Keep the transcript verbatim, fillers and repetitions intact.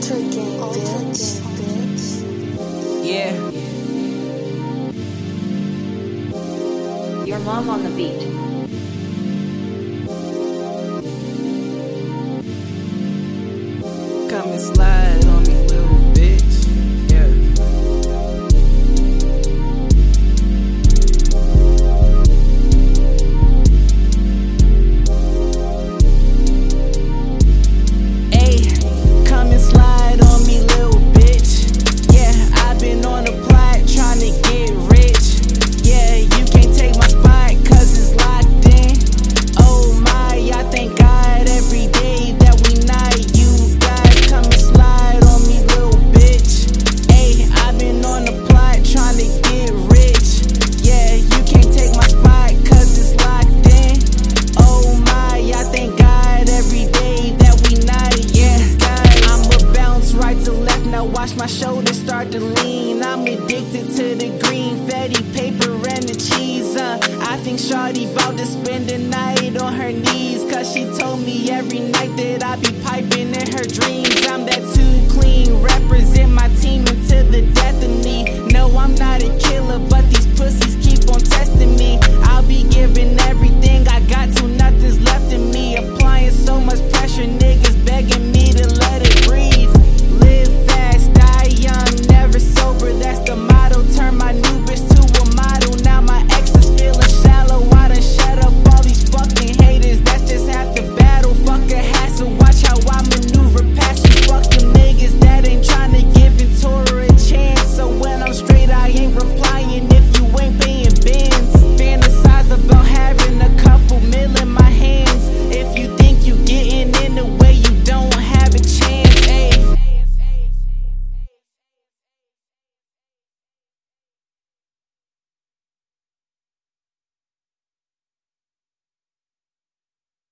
Ultra Gang, bitch. bitch. Yeah. Your mom on the beat. Come and slide on me, little bitch. Yeah. Hey, come and slide on me, little bitch. Yeah, I've been on the plot trying to get rich. Yeah, you can't take my spot cause it's locked in. Oh my, I thank God every day that we not you. Watch my shoulders start to lean. I'm addicted to the green, fatty paper and the cheese. Uh, I think shawty bout to spend the night on her knees, cause she told me every night that I be piping in her dreams.